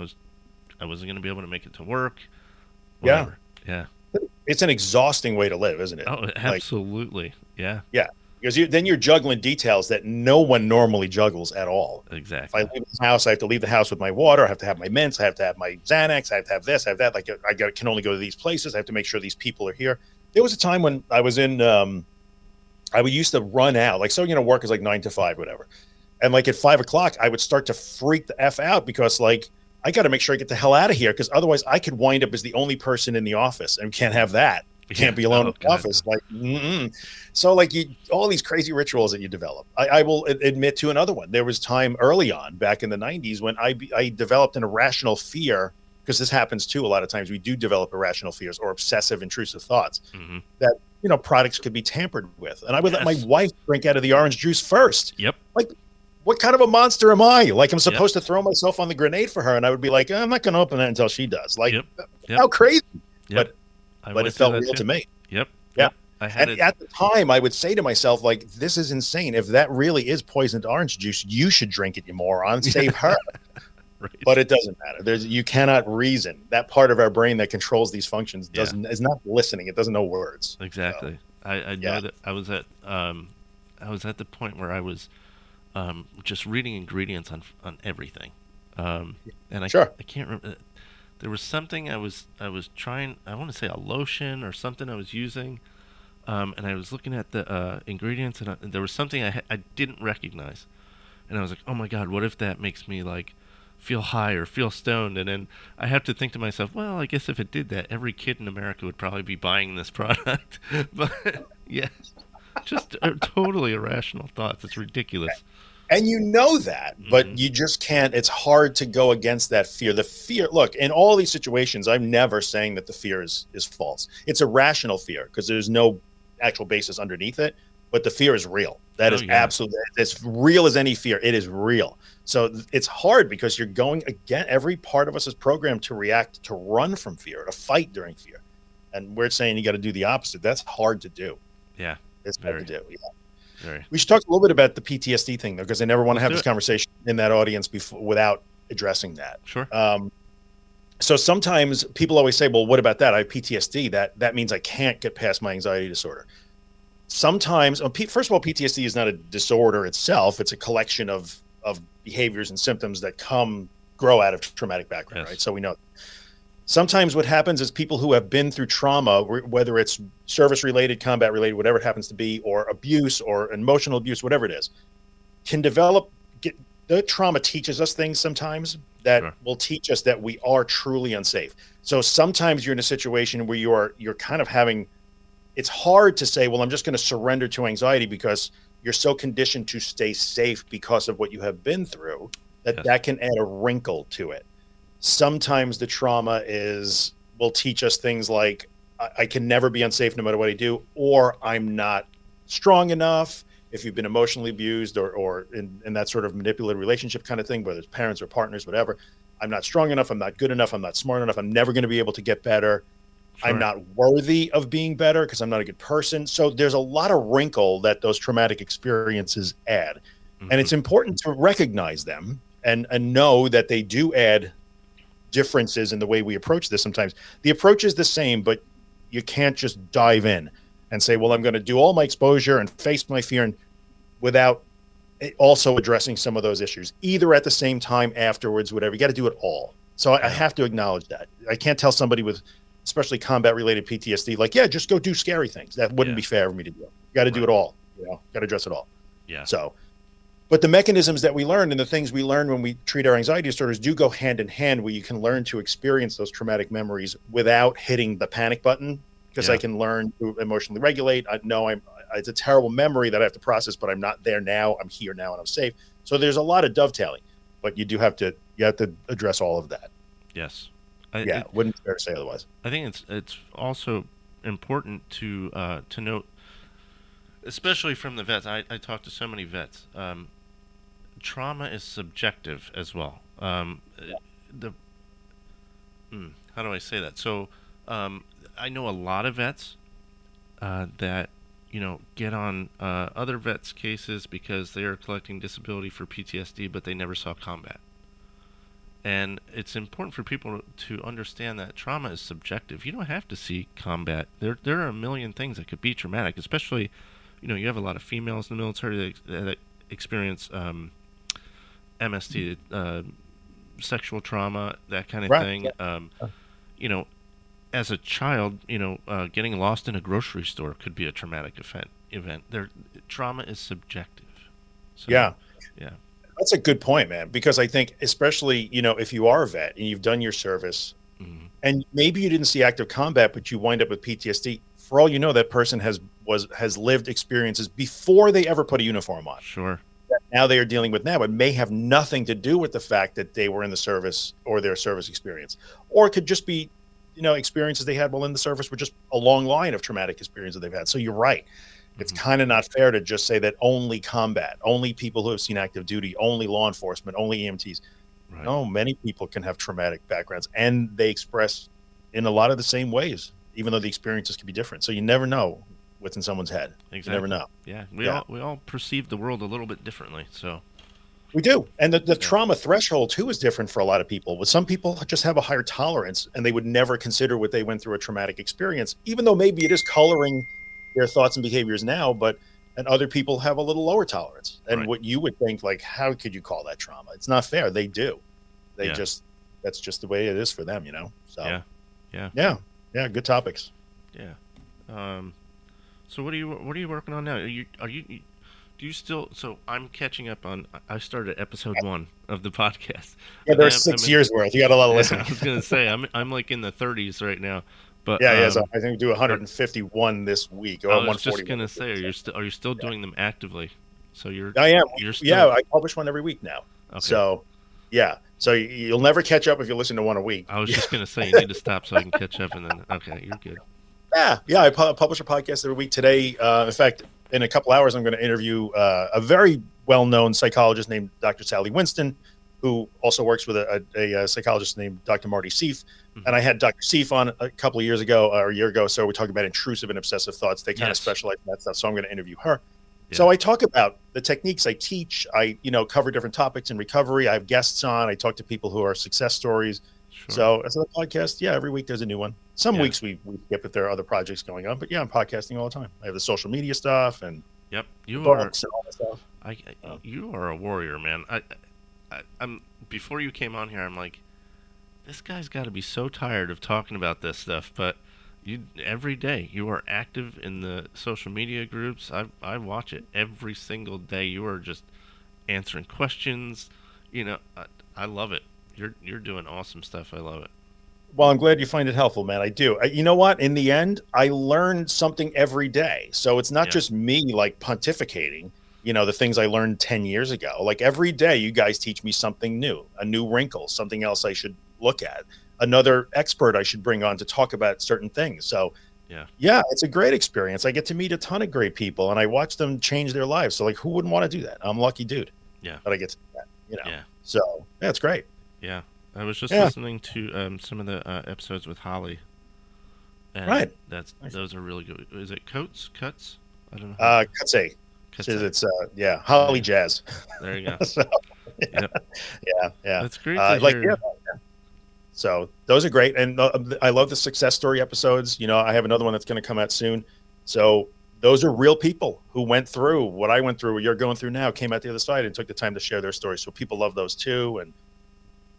wasn't going to be able to make it to work. Whatever. Yeah, it's an exhausting way to live, isn't it? Oh, absolutely. Like, yeah. Because then you're juggling details that no one normally juggles at all. Exactly. If I leave the house, I have to leave the house with my water. I have to have my mints. I have to have my Xanax. I have to have this. I have that. Like I can only go to these places. I have to make sure these people are here. There was a time when I was in, I would used to run out. Like, so, you know, work is like 9 to 5, whatever. And like at 5 o'clock, I would start to freak the F out because like, I got to make sure I get the hell out of here. Because otherwise I could wind up as the only person in the office and can't have that. You can't be alone in the office. Like, so like you, all these crazy rituals that you develop. I will admit to another one. There was time early on back in the 90s when I developed an irrational fear, because this happens too. A lot of times we do develop irrational fears or obsessive intrusive thoughts that, you know, products could be tampered with. And I would let my wife drink out of the orange juice first. Yep. Like, what kind of a monster am I? Like, I'm supposed to throw myself on the grenade for her. And I would be like, I'm not going to open that until she does. Like, how crazy. Yep. But it felt real to me. Yep. I had it. At the time, I would say to myself, like, this is insane. If that really is poisoned orange juice, you should drink it, you moron. Save her. Right. But it doesn't matter. You cannot reason. That part of our brain that controls these functions is not listening. It doesn't know words. Exactly. So, I know that I was at the point where I was just reading ingredients on everything. And I can't remember. There was something I was trying, I want to say a lotion or something I was using, and I was looking at the ingredients, and there was something I didn't recognize, and I was like, oh my God, what if that makes me like feel high or feel stoned? And then I have to think to myself, well, I guess if it did that, every kid in America would probably be buying this product. But just totally irrational thoughts. It's ridiculous. And you know that, but you just can't. It's hard to go against that fear. The fear, look, in all these situations, I'm never saying that the fear is false. It's a rational fear because there's no actual basis underneath it, but the fear is real. That is absolutely as real as any fear. It is real. So it's hard because you're going against, every part of us is programmed to react, to run from fear, to fight during fear. And we're saying you got to do the opposite. That's hard to do. Yeah. It's hard to do. Yeah. We should talk a little bit about the PTSD thing, though, because I never want to have this conversation in that audience before without addressing that. Sure. So sometimes people always say, well, what about that? I have PTSD. That means I can't get past my anxiety disorder. Sometimes, first of all, PTSD is not a disorder itself. It's a collection of behaviors and symptoms that grow out of traumatic background, right? So we know. Sometimes what happens is people who have been through trauma, whether it's service-related, combat-related, whatever it happens to be, or abuse or emotional abuse, whatever it is, can develop. The trauma teaches us things sometimes that will teach us that we are truly unsafe. So sometimes you're in a situation where you're kind of having. It's hard to say, well, I'm just going to surrender to anxiety because you're so conditioned to stay safe because of what you have been through that can add a wrinkle to it. Sometimes the trauma will teach us things like I can never be unsafe no matter what I do, or I'm not strong enough. If you've been emotionally abused or in that sort of manipulative relationship kind of thing, whether it's parents or partners, whatever, I'm not strong enough. I'm not good enough. I'm not smart enough. I'm never going to be able to get better. Sure. I'm not worthy of being better because I'm not a good person. So there's a lot of wrinkle that those traumatic experiences add. Mm-hmm. And it's important to recognize them and know that they do add differences in the way we approach this. Sometimes the approach is the same, but you can't just dive in and say, well, I'm going to do all my exposure and face my fear without also addressing some of those issues, either at the same time, afterwards, whatever. You got to do it all. So I have to acknowledge that. I can't tell somebody with especially combat-related PTSD, like, yeah, just go do scary things. That wouldn't be fair for me to do. You got to do it all. You know, got to address it all. Yeah. So, but the mechanisms that we learn and the things we learn when we treat our anxiety disorders do go hand in hand, where you can learn to experience those traumatic memories without hitting the panic button, because I can learn to emotionally regulate. I know it's a terrible memory that I have to process, but I'm not there now. I'm here now and I'm safe. So there's a lot of dovetailing, but you have to address all of that. Yes. I wouldn't dare say otherwise. I think it's also important to note, especially from the vets. I talk to so many vets. Trauma is subjective as well. How do I say that? So I know a lot of vets that, you know, get on other vets' cases because they are collecting disability for PTSD, but they never saw combat. And it's important for people to understand that trauma is subjective. You don't have to see combat. There are a million things that could be traumatic, especially, you know, you have a lot of females in the military that experience MST, sexual trauma, that kind of thing. Yeah. You know, as a child, you know, getting lost in a grocery store could be a traumatic event. Trauma is subjective. So, yeah. That's a good point, man, because I think especially, you know, if you are a vet and you've done your service and maybe you didn't see active combat, but you wind up with PTSD, for all you know, that person has lived experiences before they ever put a uniform on. Sure. That now they are dealing with now. It may have nothing to do with the fact that they were in the service or their service experience, or it could just be, you know, experiences they had while in the service were just a long line of traumatic experiences they've had. So you're right. It's kind of not fair to just say that only combat, only people who have seen active duty, only law enforcement, only EMTs. Right. No, many people can have traumatic backgrounds, and they express in a lot of the same ways, even though the experiences can be different. So you never know what's in someone's head. Exactly. You never know. Yeah, we all perceive the world a little bit differently. So we do. And the trauma threshold, too, is different for a lot of people. With some people just have a higher tolerance, and they would never consider what they went through a traumatic experience, even though maybe it is coloring their thoughts and behaviors now, and other people have a little lower tolerance. And what you would think, like, how could you call that trauma? It's not fair. They do. They just, that's just the way it is for them, you know? So Yeah. Good topics. Yeah. So what are you working on now? Do you still, so I'm catching up on, I started episode 1 of the podcast. Yeah. There's 6 years worth. You got a lot of listening. I was going to say, I'm like in the 30s right now. But, so I think we do 151 this week. Or 141. I was just going to say, are you still doing them actively? So I am. I publish one every week now. Okay. So, so you'll never catch up if you listen to one a week. I was just going to say, you need to stop so I can catch up, and then, okay, you're good. Yeah, I publish a podcast every week. Today, in fact, in a couple hours, I'm going to interview a very well-known psychologist named Dr. Sally Winston, who also works with a psychologist named Dr. Marty Seif. And I had Dr. Seif on a year ago. So we talk about intrusive and obsessive thoughts. They kind of specialize in that stuff. So I'm going to interview her. Yeah. So I talk about the techniques I teach. I, you know, cover different topics in recovery. I have guests on. I talk to people who are success stories. Sure. So as a podcast, every week there's a new one. Some weeks we skip if there are other projects going on. But I'm podcasting all the time. I have the social media stuff and books and all that stuff. You are a warrior, man. I'm before you came on here, I'm like, this guy's got to be so tired of talking about this stuff, but every day you are active in the social media groups. I watch it every single day. You are just answering questions. You know, I love it. You're doing awesome stuff. I love it. Well, I'm glad you find it helpful, man. I do. You know what? In the end, I learn something every day. So it's not just me like pontificating, you know, the things I learned 10 years ago. Like every day you guys teach me something new, a new wrinkle, something else I should look at, another expert I should bring on to talk about certain things. So it's a great experience. I get to meet a ton of great people and I watch them change their lives. So like, who wouldn't want to do that? I'm lucky dude. Yeah. But I get to do that, you know? Yeah. So it's great. Yeah. I was just listening to some of the episodes with Holly. And those are really good. Is it Coates? Cuts? I don't know. Cutsay. It's Holly Jazz. There you go. That's great. So those are great, and I love the success story episodes. You know, I have another one that's going to come out soon. So those are real people who went through what I went through, what you're going through now, came out the other side, and took the time to share their stories. So people love those too, and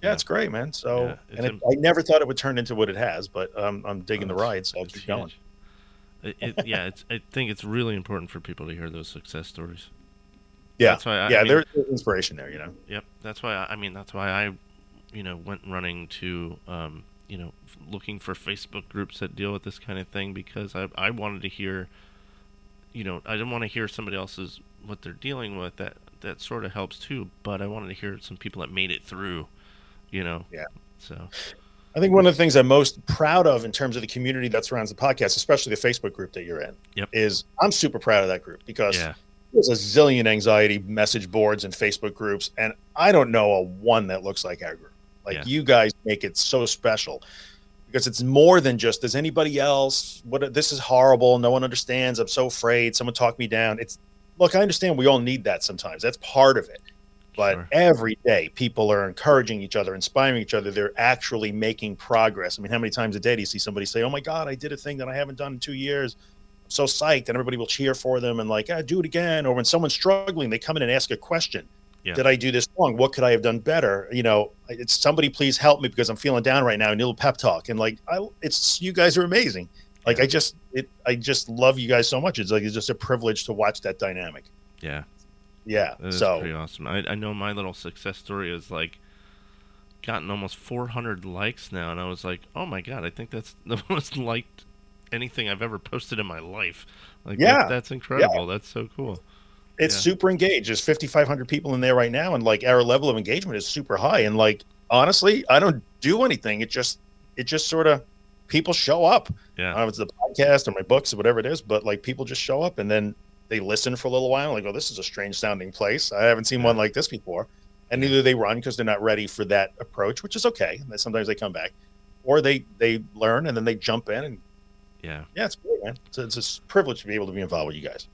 Yeah, it's great, man. So, I never thought it would turn into what it has, but I'm digging the ride, so I'll keep going. I think it's really important for people to hear those success stories. Yeah, that's why there's inspiration there, you know. Yep, that's why I went running to looking for Facebook groups that deal with this kind of thing, because I wanted to hear, I didn't want to hear somebody else's what they're dealing with. That sort of helps too, but I wanted to hear some people that made it through, Yeah. So. I think one of the things I'm most proud of in terms of the community that surrounds the podcast, especially the Facebook group that you're in, is I'm super proud of that group, because there's a zillion anxiety message boards and Facebook groups, and I don't know a one that looks like our group. You guys make it so special, because it's more than just, does anybody else, this is horrible, no one understands, I'm so afraid, someone talk me down. It's, look, I understand we all need that sometimes. That's part of it. But every day, people are encouraging each other, inspiring each other. They're actually making progress. I mean, how many times a day do you see somebody say, oh, my God, I did a thing that I haven't done in 2 years. I'm so psyched. And everybody will cheer for them and do it again. Or when someone's struggling, they come in and ask a question. Yeah. Did I do this wrong? What could I have done better? It's somebody please help me because I'm feeling down right now. I need a little pep talk. And it's you guys are amazing. I just love you guys so much. It's just a privilege to watch that dynamic. Yeah. Yeah. That's pretty awesome. I know my little success story is gotten almost 400 likes now. And I was like, oh my God, I think that's the most liked anything I've ever posted in my life. That's incredible. Yeah. That's so cool. It's super engaged. There's 5,500 people in there right now. And our level of engagement is super high. And honestly, I don't do anything. It just sort of, people show up. Yeah. I don't know if it's the podcast or my books or whatever it is, but people just show up and then they listen for a little while and oh, this is a strange sounding place. I haven't seen one like this before. And either they run because they're not ready for that approach, which is okay. Sometimes they come back, or they learn and then they jump in. And it's cool, man. It's a privilege to be able to be involved with you guys.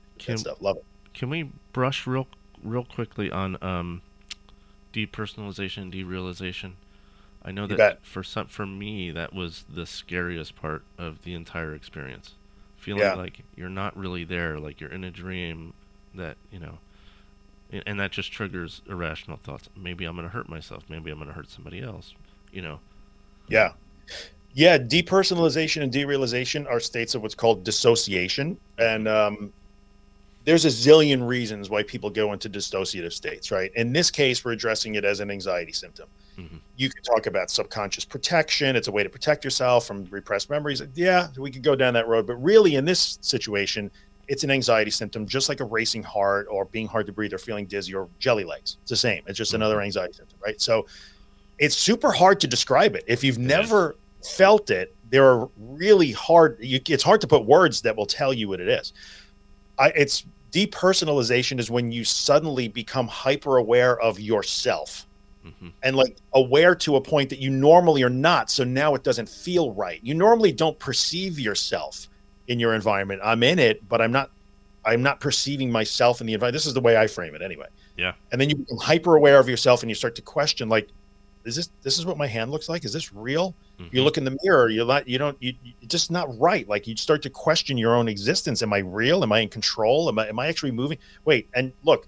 Love it. Can we brush real quickly on depersonalization, derealization? I know that for me, that was the scariest part of the entire experience. Feeling like you're not really there, like you're in a dream that, and that just triggers irrational thoughts. Maybe I'm going to hurt myself. Maybe I'm going to hurt somebody else, Yeah. Yeah. Depersonalization and derealization are states of what's called dissociation. And there's a zillion reasons why people go into dissociative states, right? In this case, we're addressing it as an anxiety symptom. Mm-hmm. You could talk about subconscious protection. It's a way to protect yourself from repressed memories. Yeah, we could go down that road. But really, in this situation, it's an anxiety symptom, just like a racing heart or being hard to breathe or feeling dizzy or jelly legs. It's the same. It's just another anxiety symptom, right? So it's super hard to describe it. If you've never felt it, it's hard to put words that will tell you what it is. It's depersonalization is when you suddenly become hyper aware of yourself. Mm-hmm. And aware to a point that you normally are not. So now it doesn't feel right. You normally don't perceive yourself in your environment. I'm in it, but I'm not perceiving myself in the environment. This is the way I frame it anyway. Yeah. And then you become hyper aware of yourself and you start to question, is this what my hand looks like? Is this real? Mm-hmm. You look in the mirror, you're just not right. You start to question your own existence. Am I real? Am I in control? Am I actually moving? Wait, and look,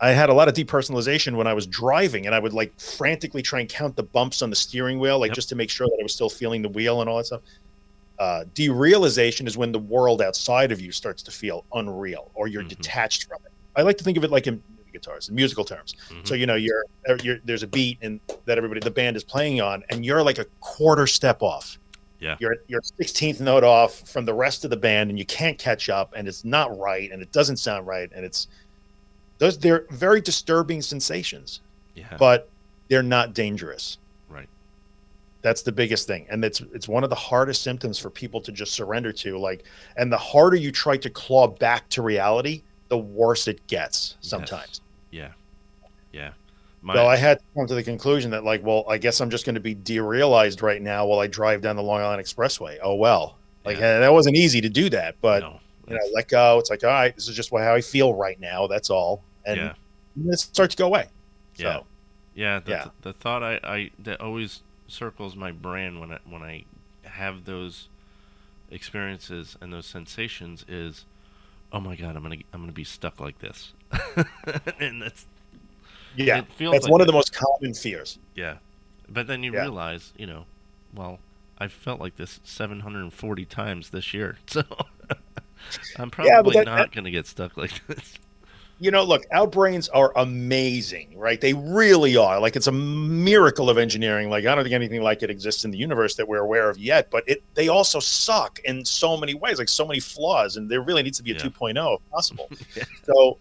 I had a lot of depersonalization when I was driving, and I would frantically try and count the bumps on the steering wheel, just to make sure that I was still feeling the wheel and all that stuff. Derealization is when the world outside of you starts to feel unreal, or you're detached from it. I like to think of it like in guitars, in musical terms. Mm-hmm. So you're there's a beat and that the band is playing on, and you're a quarter step off. Yeah, you're 16th note off from the rest of the band, and you can't catch up, and it's not right, and it doesn't sound right, and it's. They're very disturbing sensations, but they're not dangerous. Right. That's the biggest thing. And it's one of the hardest symptoms for people to just surrender to. And the harder you try to claw back to reality, the worse it gets sometimes. Yes. Yeah. Yeah. So I had to come to the conclusion that I guess I'm just going to be derealized right now while I drive down the Long Island Expressway. Oh, well, and that wasn't easy to do that, but no. Let go. It's all right, this is just how I feel right now. That's all. And it starts to go away. Yeah. So, the thought I that always circles my brain when I have those experiences and those sensations is, oh my God, I'm gonna be stuck like this. And that's one of the most common fears. Yeah. But then you realize, you know, well, I've felt like this 740 times this year, so I'm probably not going to get stuck like this. You know, look, our brains are amazing, right? They really are. Like, it's a miracle of engineering. Like, I don't think anything like it exists in the universe that we're aware of yet, but they also suck in so many ways, like so many flaws, and there really needs to be a 2.0 if possible. So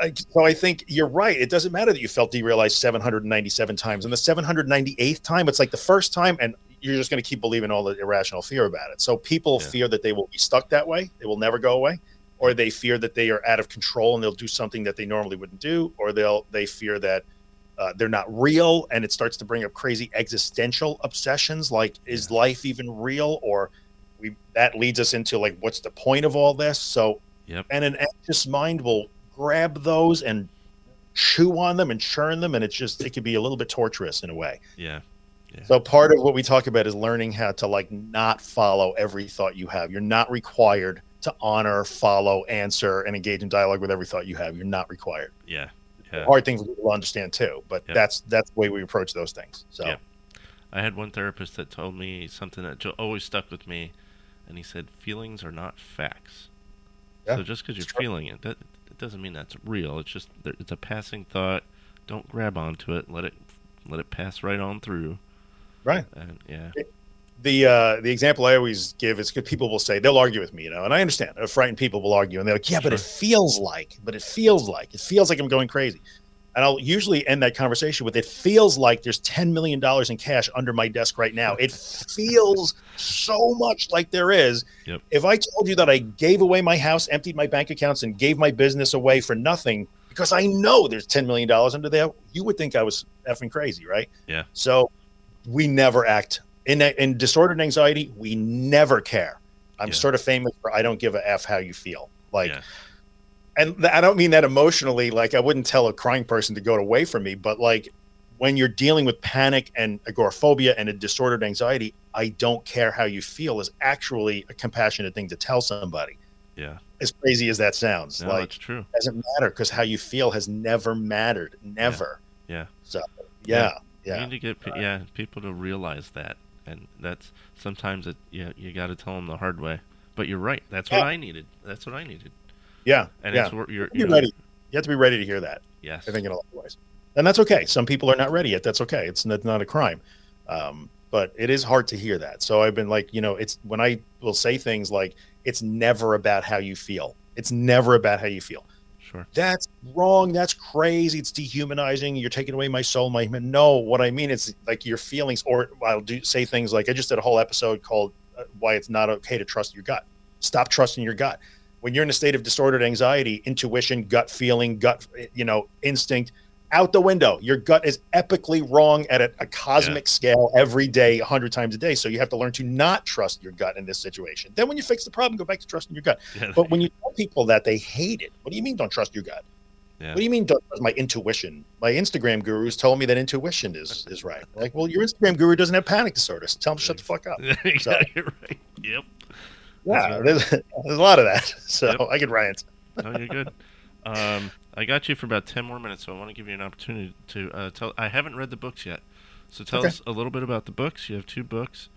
I think you're right. It doesn't matter that you felt derealized 797 times. And the 798th time, it's like the first time, and you're just going to keep believing all the irrational fear about it. So people fear that they will be stuck that way. They will never go away. Or they fear that they are out of control and they'll do something that they normally wouldn't do, or they fear that they're not real, and it starts to bring up crazy existential obsessions like, is life even real? Or that leads us into, like, what's the point of all this? So, and an anxious mind will grab those and chew on them and churn them, and it's just, it could be a little bit torturous in a way. Yeah. So part of what we talk about is learning how to, like, not follow every thought you have. You're not required to honor, follow, answer, and engage in dialogue with every thought you have. You're not required. Yeah. Hard thing for people to understand too, but that's the way we approach those things. So I had one therapist that told me something that always stuck with me, and he said, feelings are not facts. So just because you're feeling it, that doesn't mean that's real. It's just, it's a passing thought. Don't grab onto it. Let it pass right on through. Right. And The example I always give is, because people will say, they'll argue with me, you know, and I understand. Frightened people will argue, and they're like, but it feels like I'm going crazy. And I'll usually end that conversation with, it feels like there's $10 million in cash under my desk right now. It feels so much like there is. Yep. If I told you that I gave away my house, emptied my bank accounts, and gave my business away for nothing, because I know there's $10 million under there, you would think I was effing crazy, right? Yeah. So we never act. In disordered anxiety, we never care. I'm sort of famous for, I don't give a F how you feel. Like, and I don't mean that emotionally. Like, I wouldn't tell a crying person to go away from me, but, like, when you're dealing with panic and agoraphobia and a disordered anxiety, I don't care how you feel is actually a compassionate thing to tell somebody. Yeah. As crazy as that sounds. No, like, that's true. It doesn't matter, because how you feel has never mattered. Never. Yeah. So, yeah. You need to get people to realize that. And that's sometimes you got to tell them the hard way. But you're right. That's what I needed. Yeah. And it's you have to be ready to hear that. Yes. I think in a lot of ways. And that's okay. Some people are not ready yet. That's okay. It's not a crime. But it is hard to hear that. So I've been like, you know, it's when I will say things like, it's never about how you feel. It's never about how you feel. Sure. That's wrong. That's crazy. It's dehumanizing. You're taking away my soul. No, what I mean is, like, your feelings. Or I'll say things like, I just did a whole episode called "Why It's Not Okay to Trust Your Gut." Stop trusting your gut. When you're in a state of disordered anxiety, intuition, gut feeling, instinct, out the window. Your gut is epically wrong at a cosmic scale every day, 100 times a day. So you have to learn to not trust your gut in this situation. Then when you fix the problem, go back to trusting your gut. Yeah. But when you tell people that, they hate it. What do you mean don't trust your gut? Yeah. What do you mean don't trust my intuition? My Instagram gurus told me that intuition is right. Like, well, your Instagram guru doesn't have panic disorders. Tell him to shut the fuck up. So, you're right. Yep. Yeah, there's a lot of that. So I could rant. No, you're good. I got you for about 10 more minutes, so I want to give you an opportunity to tell. I haven't read the books yet, so tell us a little bit about the books. You have 2 books,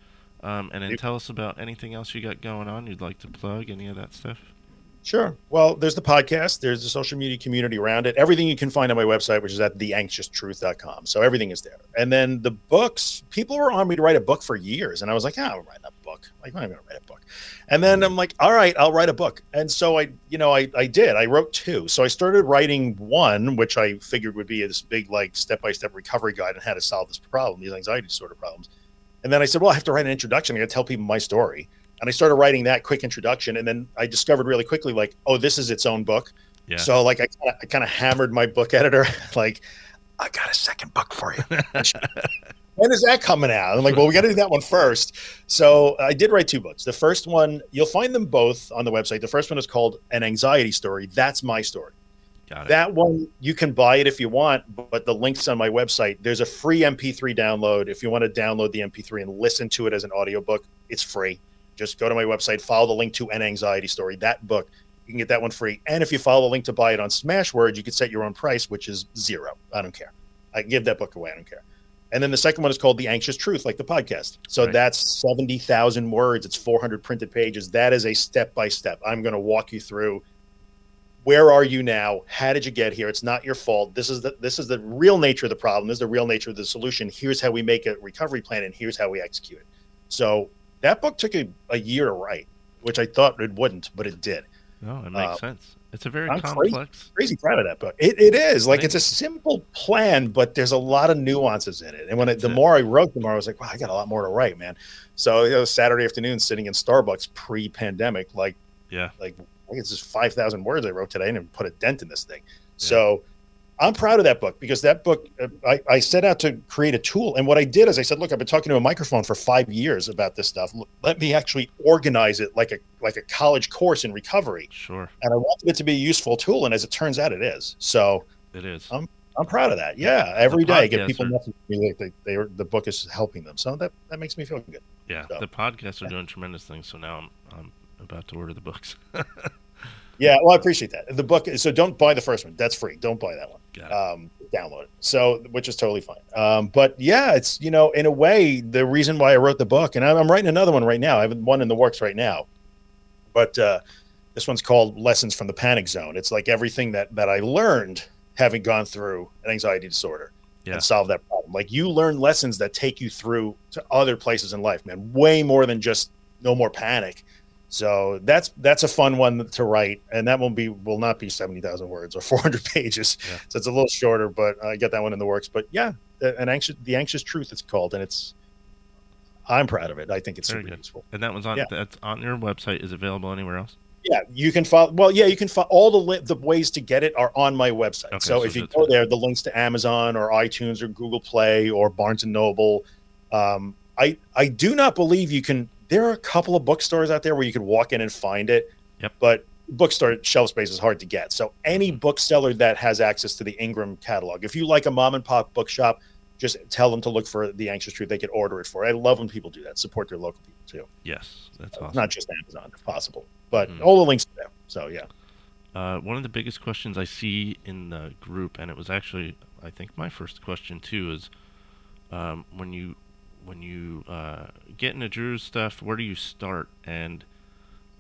and then tell us about anything else you got going on you'd like to plug, any of that stuff. Sure. Well, there's the podcast. There's the social media community around it. Everything you can find on my website, which is at theanxioustruth.com. So everything is there. And then the books, people were on me to write a book for years. And I was like, I'll write a book. Like, when am I going to write a book? And then I'm like, all right, I'll write a book. And so I did. I wrote 2. So I started writing 1, which I figured would be this big, like, step-by-step recovery guide on how to solve this problem, these anxiety disorder problems. And then I said, well, I have to write an introduction. I got to tell people my story. And I started writing that quick introduction, and then I discovered really quickly, like, oh, this is its own book. Yeah. So, like, I kind of hammered my book editor, like, I got a second book for you. When is that coming out? I'm like, well, we got to do that one first. So I did write 2 books. The first one, you'll find them both on the website. The first one is called An Anxiety Story. That's my story. Got it. That one, you can buy it if you want, but the link's on my website. There's a free MP3 download. If you want to download the MP3 and listen to it as an audiobook, it's free. Just go to my website, follow the link to An Anxiety Story, that book. You can get that one free. And if you follow the link to buy it on Smashwords, you can set your own price, which is $0. I don't care. I give that book away. I don't care. And then the second one is called The Anxious Truth, like the podcast. So that's 70,000 words. It's 400 printed pages. That is a step-by-step. I'm going to walk you through, where are you now? How did you get here? It's not your fault. This is the real nature of the problem. This is the real nature of the solution. Here's how we make a recovery plan, and here's how we execute it. So that book took a year to write, which I thought it wouldn't, but it did. No, it makes sense. It's a very I'm crazy proud of that book. It is like, it's a simple plan, but there's a lot of nuances in it. And when the more I wrote, the more I was like, wow, I got a lot more to write, man. So it was Saturday afternoon sitting in Starbucks pre-pandemic, I think it's just 5,000 words I wrote today and put a dent in this thing. Yeah. So I'm proud of that book, because that book, I set out to create a tool. And what I did is I said, look, I've been talking to a microphone for 5 years about this stuff. Let me actually organize it like a college course in recovery. Sure. And I wanted it to be a useful tool. And as it turns out, it is. So it is. I'm proud of that. Yeah. Every day I get people messaging me like the book is helping them. So that makes me feel good. Yeah. So, the podcasts are doing tremendous things. So now I'm about to order the books. Yeah, well, I appreciate that. The book, so don't buy the first one. That's free. Don't buy that one. Download it. So, which is totally fine. But yeah, it's, in a way, the reason why I wrote the book, and I'm writing another one right now. I have one in the works right now. But this one's called Lessons from the Panic Zone. It's like everything that I learned having gone through an anxiety disorder and solved that problem. Like, you learn lessons that take you through to other places in life, man. Way more than just no more panic. So that's a fun one to write, and that will not be 70,000 words or 400 pages. Yeah. So it's a little shorter, but I got that one in the works. But yeah, The Anxious Truth, it's called, and I'm proud of it. I think it's super useful. And that one's that's on your website. Is it available anywhere else? Yeah, you can follow. Well, yeah, you can follow. All the ways to get it are on my website. Okay, so if you go there, the links to Amazon or iTunes or Google Play or Barnes & Noble. I do not believe you can. There are a couple of bookstores out there where you could walk in and find it, but bookstore shelf space is hard to get. So any bookseller that has access to the Ingram catalog, if you like a mom and pop bookshop, just tell them to look for The Anxious Truth. They can order it for it. I love when people do that. Support their local people too. Yes, that's awesome. Not just Amazon, if possible, but all the links are there. So yeah. One of the biggest questions I see in the group, and it was actually, I think, my first question too, is when you get into Drew's stuff, where do you start? And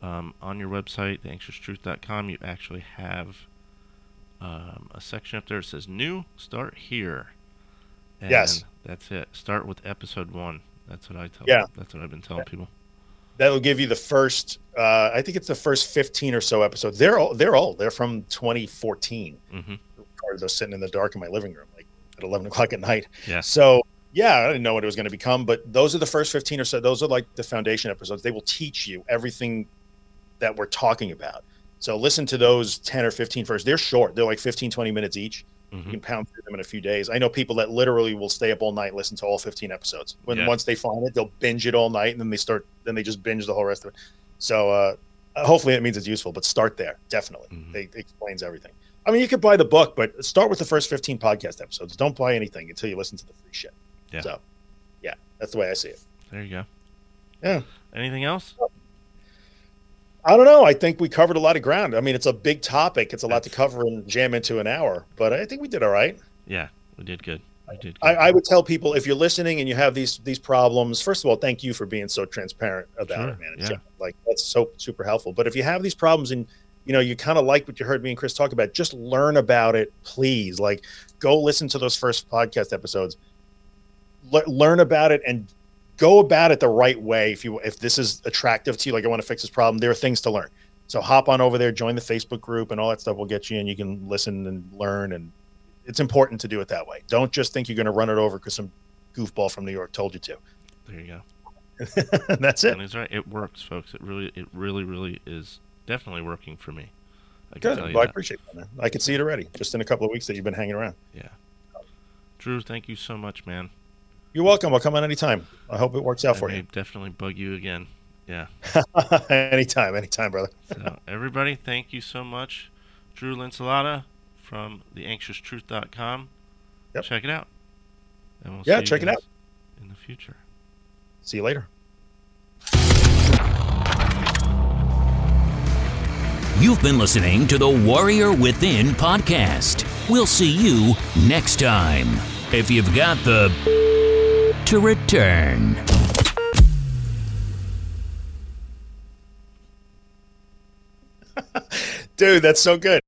on your website, theanxioustruth.com, you actually have a section up there that says new, start here. And that's it. Start with episode 1. That's what I tell that's what I've been telling people. That'll give you the first I think it's the first 15 or so episodes. They're from 2014. Mm-hmm. Those sitting in the dark in my living room, like at 11 o'clock at night. Yeah. So I didn't know what it was going to become, but those are the first 15 or so. Those are like the foundation episodes. They will teach you everything that we're talking about. So listen to those 10 or 15 first. They're short. They're like 15, 20 minutes each. Mm-hmm. You can pound through them in a few days. I know people that literally will stay up all night, listen to all 15 episodes. Once they find it, they'll binge it all night, and then they just binge the whole rest of it. So hopefully that means it's useful, but start there. Definitely. Mm-hmm. It explains everything. I mean, you could buy the book, but start with the first 15 podcast episodes. Don't buy anything until you listen to the free shit. Yeah. So, that's the way I see it. There you go. Yeah. Anything else? I don't know. I think we covered a lot of ground. I mean, it's a big topic. It's a lot to cover and jam into an hour, but I think we did all right. Yeah, we did good. I would tell people, if you're listening and you have these problems, first of all, thank you for being so transparent about it, man. Yeah. Like, that's so super helpful. But if you have these problems and you kind of like what you heard me and Chris talk about, just learn about it, please. Like, go listen to those first podcast episodes. Learn about it and go about it the right way. If this is attractive to you, like, I want to fix this problem, there are things to learn. So hop on over there, join the Facebook group, and all that stuff will get you in. You can listen and learn, and it's important to do it that way. Don't just think you're going to run it over because some goofball from New York told you to. There you go. That's it. And he's right. It works, folks. It really is definitely working for me. I appreciate that, man. I can see it already just in a couple of weeks that you've been hanging around. Yeah. Drew, thank you so much, man. You're welcome. I'll come on anytime. I hope it works out for you. I definitely bug you again. Yeah. Anytime, brother. So, everybody, thank you so much. Drew Linsalata from theanxioustruth.com. Yep. Check it out. And we'll see check it out in the future. See you later. You've been listening to the Warrior Within podcast. We'll see you next time. If you've got the... to return. Dude, that's so good.